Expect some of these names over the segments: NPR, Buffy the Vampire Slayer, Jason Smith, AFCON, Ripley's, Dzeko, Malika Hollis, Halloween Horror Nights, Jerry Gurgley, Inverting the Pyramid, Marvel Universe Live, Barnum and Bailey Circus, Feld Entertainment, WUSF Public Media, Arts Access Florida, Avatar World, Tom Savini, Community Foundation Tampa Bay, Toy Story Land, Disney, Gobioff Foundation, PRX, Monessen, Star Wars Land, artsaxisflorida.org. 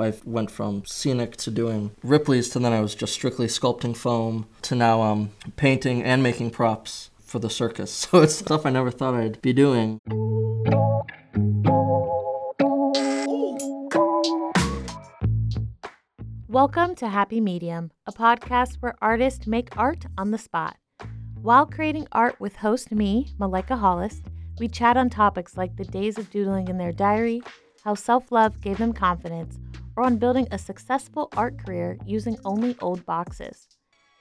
I went from scenic to doing Ripley's to then I was just strictly sculpting foam to now painting and making props for the circus. So it's stuff I never thought I'd be doing. Welcome to Happy Medium, a podcast where artists make art on the spot. While creating art with host me, Malika Hollis, we chat on topics like the days of doodling in their diary, how self-love gave them confidence, or on building a successful art career using only old boxes.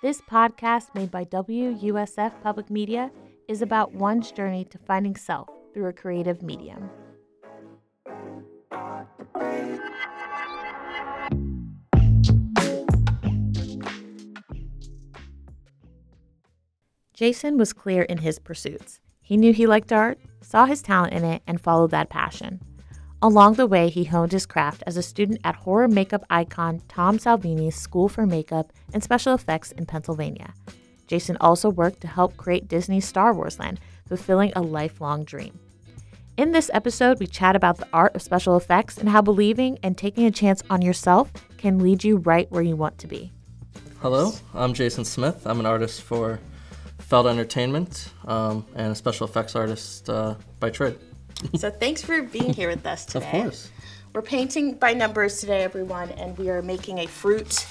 This podcast made by WUSF Public Media is about one's journey to finding self through a creative medium. Jason was clear in his pursuits. He knew he liked art, saw his talent in it, and followed that passion. Along the way, he honed his craft as a student at horror makeup icon Tom Savini's School for Makeup and Special Effects in Pennsylvania. Jason also worked to help create Disney's Star Wars Land, fulfilling a lifelong dream. In this episode, we chat about the art of special effects and how believing and taking a chance on yourself can lead you right where you want to be. Hello, I'm Jason Smith. I'm an artist for Feld Entertainment and a special effects artist by trade. So thanks for being here with us today. Of course. We're painting by numbers today, everyone, and we are making a fruit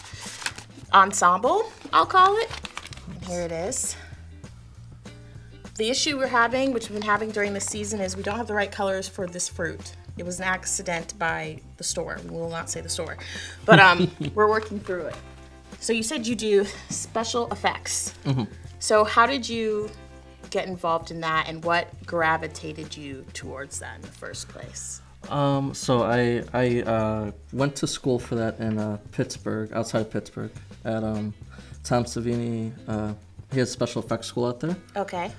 ensemble, I'll call it. And here it is. The issue we're having, which we've been having during this season, is we don't have the right colors for this fruit. It was an accident by the store. We will not say the store. But we're working through it. So you said you do special effects. Mm-hmm. So how did you get involved in that, and what gravitated you towards that in the first place? So I went to school for that in Pittsburgh, outside of Pittsburgh, at Tom Savini. He has special effects school out there. Okay.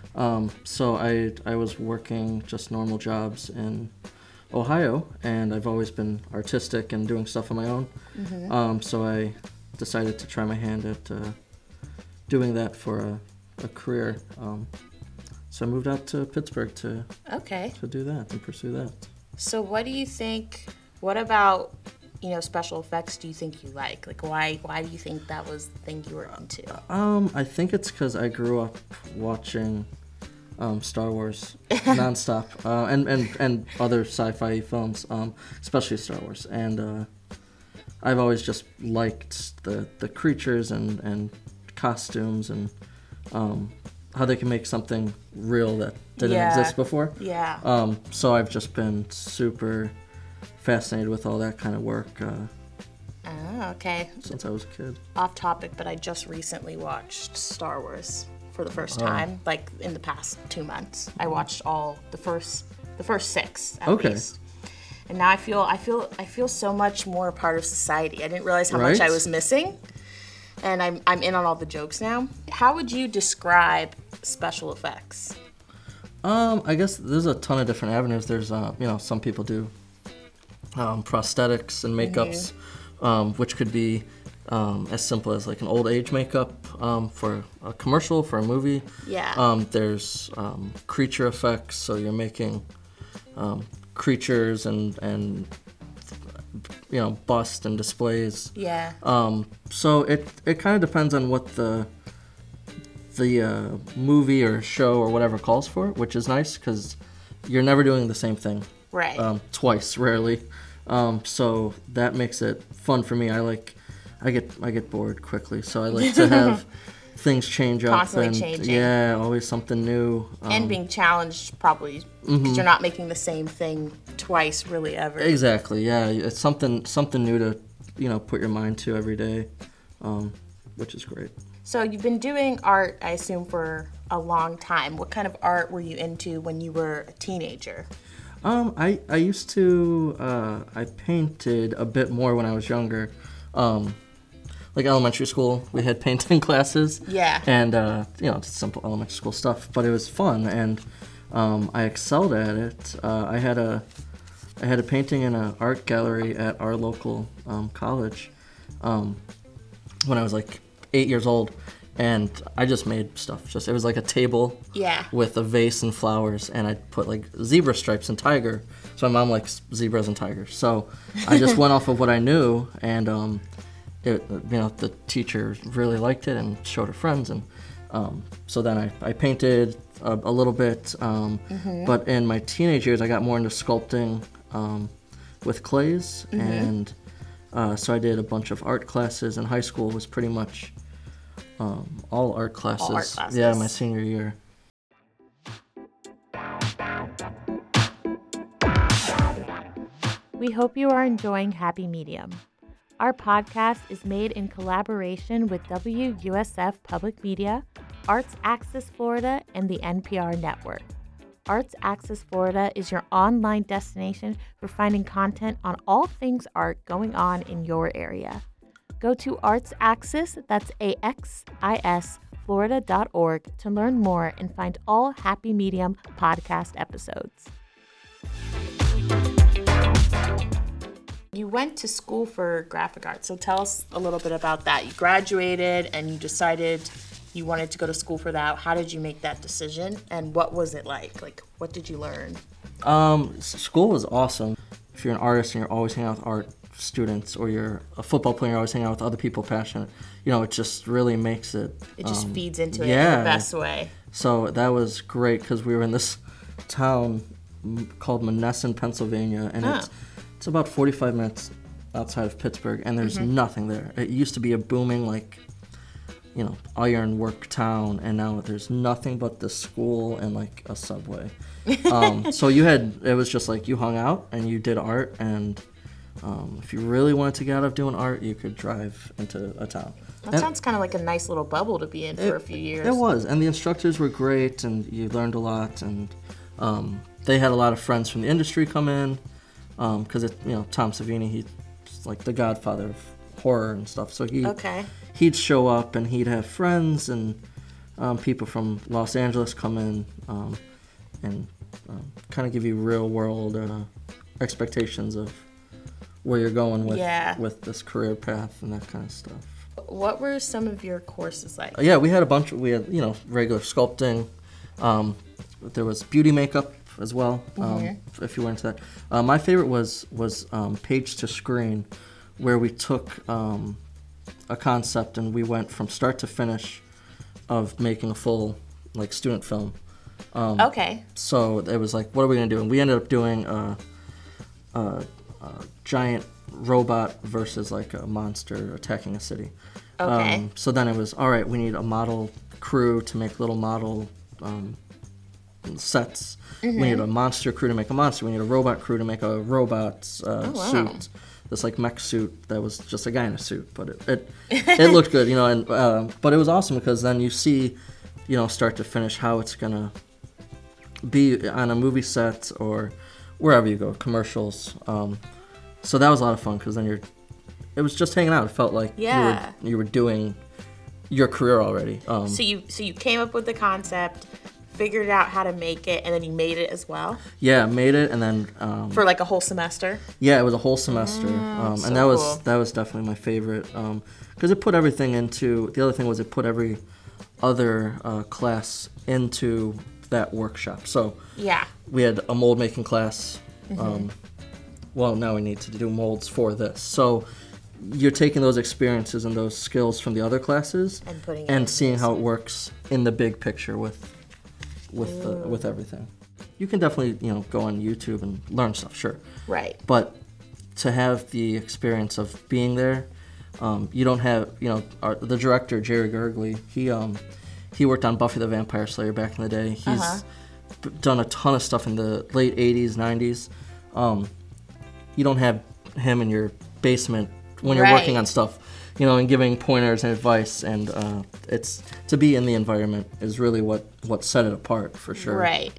So I was working just normal jobs in Ohio, and I've always been artistic and doing stuff on my own. Mm-hmm. So I decided to try my hand at doing that for a career. So I moved out to Pittsburgh to do that and pursue that. So what do you think, what about, special effects do you think you like? Like why do you think that was the thing you were into? I think it's because I grew up watching Star Wars nonstop and other sci-fi films, especially Star Wars. And I've always just liked the creatures and costumes and how they can make something real that didn't exist before. Yeah. So I've just been super fascinated with all that kind of work. Okay. Since I was a kid. Off topic, but I just recently watched Star Wars for the first time, like in the past 2 months. I watched all the first six at least. And now I feel so much more a part of society. I didn't realize how much I was missing. And I'm in on all the jokes now. How would you describe special effects? I guess there's a ton of different avenues. There's, some people do prosthetics and makeups, mm-hmm. Which could be as simple as like an old age makeup for a commercial, for a movie. Yeah. There's creature effects, so you're making creatures and bust and displays. Yeah. So it kind of depends on what the movie or show or whatever calls for, which is nice because you're never doing the same thing. Right. Twice, rarely. So that makes it fun for me. I get bored quickly, so I like to have things change up. Constantly changing. Yeah, always something new. And being challenged probably because mm-hmm. you're not making the same thing twice really ever. Exactly, yeah. It's something new to, put your mind to every day, which is great. So you've been doing art, I assume, for a long time. What kind of art were you into when you were a teenager? I used to, I painted a bit more when I was younger. Like elementary school, we had painting classes. Yeah. And, just simple elementary school stuff. But it was fun, and I excelled at it. I had a painting in an art gallery at our local college when I was like 8 years old. And I just made stuff. Just it was like a table with a vase and flowers, and I put like zebra stripes and tiger. So my mom likes zebras and tigers. So I just went off of what I knew, and it, you know, the teacher really liked it and showed her friends, and so then I painted a little bit. But in my teenage years, I got more into sculpting with clays, and so I did a bunch of art classes. In high school, was pretty much. All art classes. All art classes. Yeah, my senior year. We hope you are enjoying Happy Medium. Our podcast is made in collaboration with WUSF Public Media, Arts Access Florida, and the NPR Network. Arts Access Florida is your online destination for finding content on all things art going on in your area. Go to Arts Access, that's AXIS, Florida.org to learn more and find all Happy Medium podcast episodes. You went to school for graphic arts, so tell us a little bit about that. You graduated and you decided you wanted to go to school for that. How did you make that decision, and what was it like? Like, what did you learn? School was awesome. If you're an artist and you're always hanging out with art students, or you're a football player always hanging out with other people passionate, you know, it just really makes it... It just feeds into it in the best way. So that was great, because we were in this town called Monessen, Pennsylvania, and it's about 45 minutes outside of Pittsburgh, and there's nothing there. It used to be a booming, like, you know, ironwork town, and now there's nothing but the school and, like, a subway. So you had... It was just, like, you hung out, and you did art, and... if you really wanted to get out of doing art, you could drive into a town. That sounds kind of like a nice little bubble to be in for a few years. It was, and the instructors were great, and you learned a lot, and they had a lot of friends from the industry come in, because you know, Tom Savini, he's like the godfather of horror and stuff, so he'd show up, and he'd have friends, and people from Los Angeles come in, and kind of give you real world expectations of where you're going with this career path and that kind of stuff. What were some of your courses like? Yeah, we had a bunch. We had, you know, regular sculpting. There was beauty makeup as well, if you were into that. My favorite was page to screen, where we took a concept and we went from start to finish of making a full, like, student film. So it was like, what are we going to do? And we ended up doing... giant robot versus like a monster attacking a city. So then it was, all right, we need a model crew to make little model sets. We need a monster crew to make a monster. We need a robot crew to make a robot's suit. This like mech suit that was just a guy in a suit, but it looked good, you know. And but it was awesome because then you see, you know, start to finish how it's gonna be on a movie set or wherever you go, commercials. So that was a lot of fun because then it was just hanging out. It felt like you were doing your career already. So you came up with the concept, figured out how to make it, and then you made it as well? Yeah, made it and then... for like a whole semester? Yeah, it was a whole semester. And that was cool. That was definitely my favorite because it put everything into... The other thing was it put every other class into that workshop. So we had a mold making class. Well, now we need to do molds for this. So you're taking those experiences and those skills from the other classes and putting it and seeing how it works in the big picture with everything. You can definitely, you know, go on YouTube and learn stuff, sure. Right. But to have the experience of being there, you don't have, you know, the director, Jerry Gurgley, he worked on Buffy the Vampire Slayer back in the day. He's done a ton of stuff in the late 80s, 90s. You don't have him in your basement when you're working on stuff, you know, and giving pointers and advice. And it's to be in the environment is really what set it apart for sure. Right.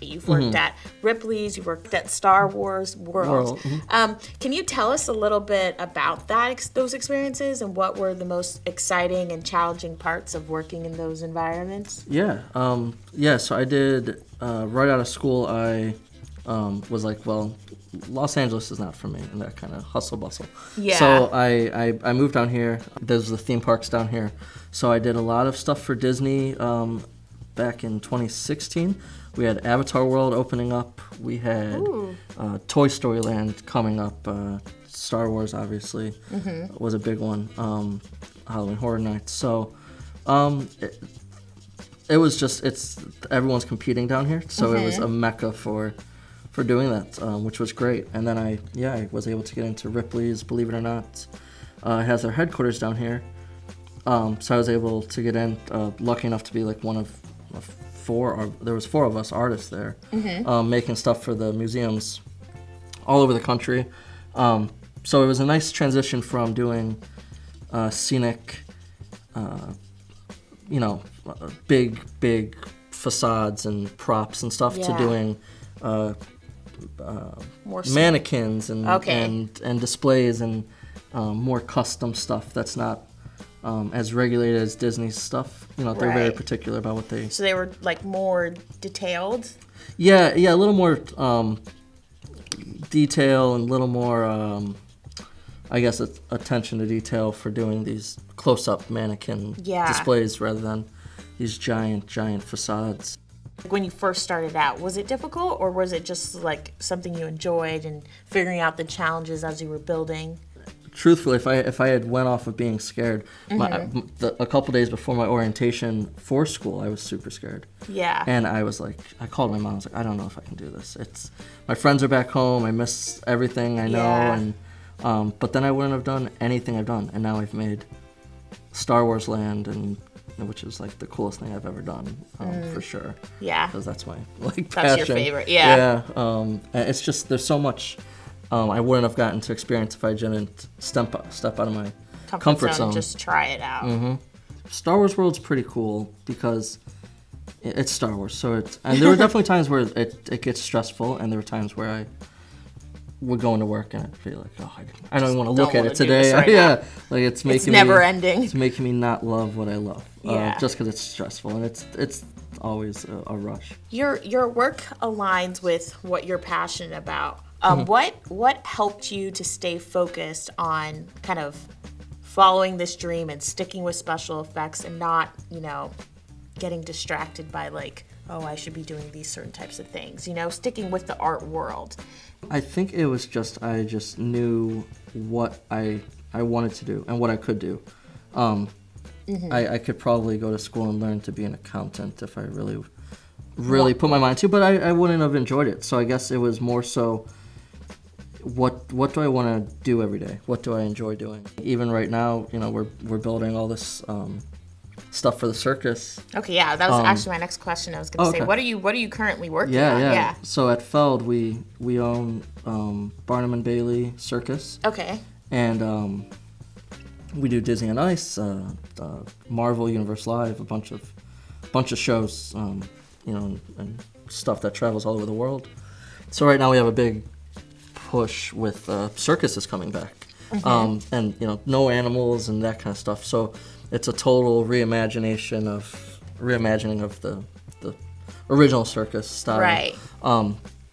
You've worked at Ripley's, you've worked at Star Wars World. Can you tell us a little bit about those experiences and what were the most exciting and challenging parts of working in those environments? So I did, right out of school, I was like, well, Los Angeles is not for me, and that kind of hustle bustle. Yeah. So I moved down here. There's the theme parks down here. So I did a lot of stuff for Disney back in 2016. We had Avatar World opening up. We had Toy Story Land coming up. Star Wars, obviously, was a big one. Halloween Horror Nights. So it was just, it's everyone's competing down here. So it was a mecca for doing that, which was great. And then I was able to get into Ripley's, believe it or not. It has their headquarters down here. So I was able to get in, lucky enough to be like one of four, or there was four of us artists there, making stuff for the museums all over the country. So it was a nice transition from doing scenic, big facades and props and stuff to doing mannequins and displays and more custom stuff that's not as regulated as Disney's stuff. They're very particular about what they... So they were like more detailed? Yeah, a little more detail and a little more, attention to detail for doing these close-up mannequin displays rather than these giant facades. When you first started out, was it difficult, or was it just like something you enjoyed and figuring out the challenges as you were building? Truthfully, if I had went off of being scared, a couple days before my orientation for school, I was super scared. Yeah. And I was like, I called my mom. I was like, I don't know if I can do this. It's my friends are back home. I miss everything I know, and but then I wouldn't have done anything I've done, and now I've made Star Wars Land and. Which is like the coolest thing I've ever done, for sure. Yeah. Because that's my passion. That's your favorite, yeah. It's just, there's so much I wouldn't have gotten to experience if I didn't step out of my comfort zone. Just try it out. Star Wars World's pretty cool because it's Star Wars. And there were definitely times where it gets stressful, and there were times where I would go into work and I'd feel like, oh, I don't want to look at it today. It's making me... It's never ending. It's making me not love what I love. Just because it's stressful, and it's always a rush. Your work aligns with what you're passionate about. What helped you to stay focused on kind of following this dream and sticking with special effects and not, getting distracted by I should be doing these certain types of things, sticking with the art world? I think it was I knew what I wanted to do and what I could do. I could probably go to school and learn to be an accountant if I really put my mind to, but I wouldn't have enjoyed it. So I guess it was more so, what do I want to do every day? What do I enjoy doing? Even right now, we're building all this stuff for the circus. Okay, yeah, that was actually my next question. I was going to say, what are you currently working on? Yeah. So at Feld, we own Barnum and Bailey Circus. Okay. And we do Disney on Ice, Marvel Universe Live, a bunch of shows, and stuff that travels all over the world. So right now we have a big push with circuses coming back, and no animals and that kind of stuff. So it's a total reimagining of the original circus style. Right.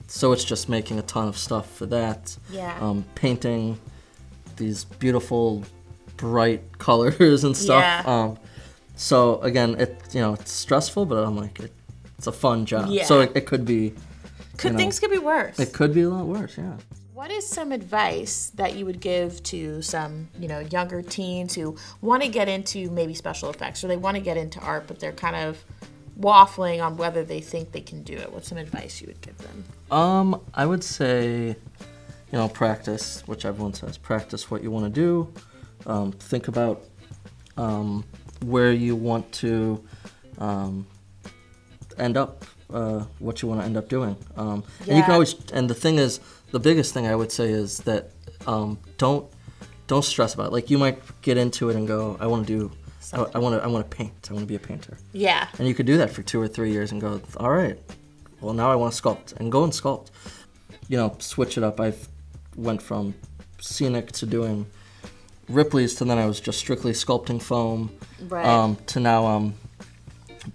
So it's just making a ton of stuff for that. Yeah. Painting these beautiful, bright colors and stuff. Yeah. So again, it's stressful, but I'm like, it's a fun job. Yeah. So it could be. Things could be worse. It could be a lot worse. Yeah. What is some advice that you would give to some, younger teens who want to get into maybe special effects, or they want to get into art, but they're kind of waffling on whether they think they can do it? What's some advice you would give them? I would say, practice, which everyone says, practice what you want to do. Think about where you want to end up, what you want to end up doing. And you can always. And the thing is, the biggest thing I would say is that don't stress about it. You might get into it and go, I want to do. I want to paint. I want to be a painter. Yeah. And you could do that for 2 or 3 years and go, all right. Well, now I want to sculpt, and go and sculpt. Switch it up. I've went from scenic to doing Ripley's, to then I was just strictly sculpting foam, to now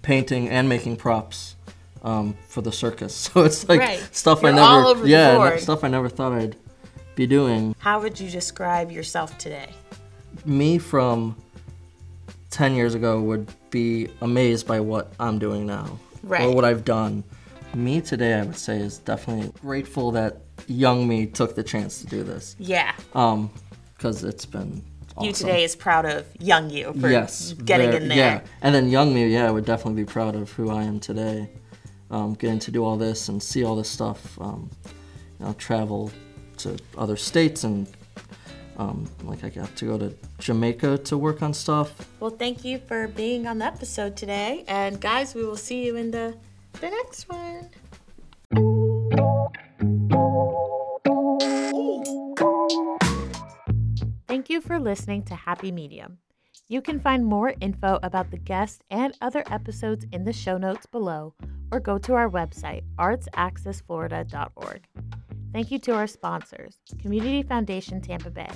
painting and making props, for the circus. So it's like stuff You're I never, all over yeah, the board. Stuff I never thought I'd be doing. How would you describe yourself today? Me from 10 years ago would be amazed by what I'm doing now, or what I've done. Me today, I would say, is definitely grateful that young me took the chance to do this. Yeah. Because it's been awesome. You today is proud of young you for getting in there. Yeah, and then young me, I would definitely be proud of who I am today. Getting to do all this and see all this stuff, travel to other states and like I got to go to Jamaica to work on stuff. Well, thank you for being on the episode today. And guys, we will see you in the next one. Thank you for listening to Happy Medium. You can find more info about the guest and other episodes in the show notes below, or go to our website, artsaxisflorida.org. Thank you to our sponsors, Community Foundation Tampa Bay,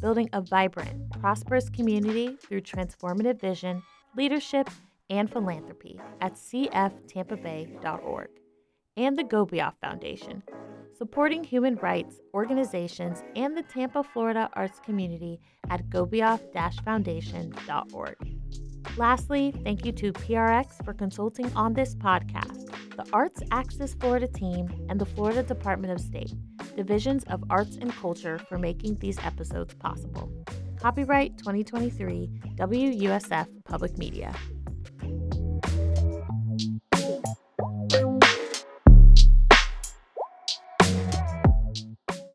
building a vibrant, prosperous community through transformative vision, leadership, and philanthropy at cftampabay.org, and the Gobioff Foundation, supporting human rights organizations and the Tampa, Florida arts community at gobioff-foundation.org. Lastly, thank you to PRX for consulting on this podcast, the Arts Access Florida team, and the Florida Department of State, Divisions of Arts and Culture, for making these episodes possible. Copyright 2023, WUSF Public Media.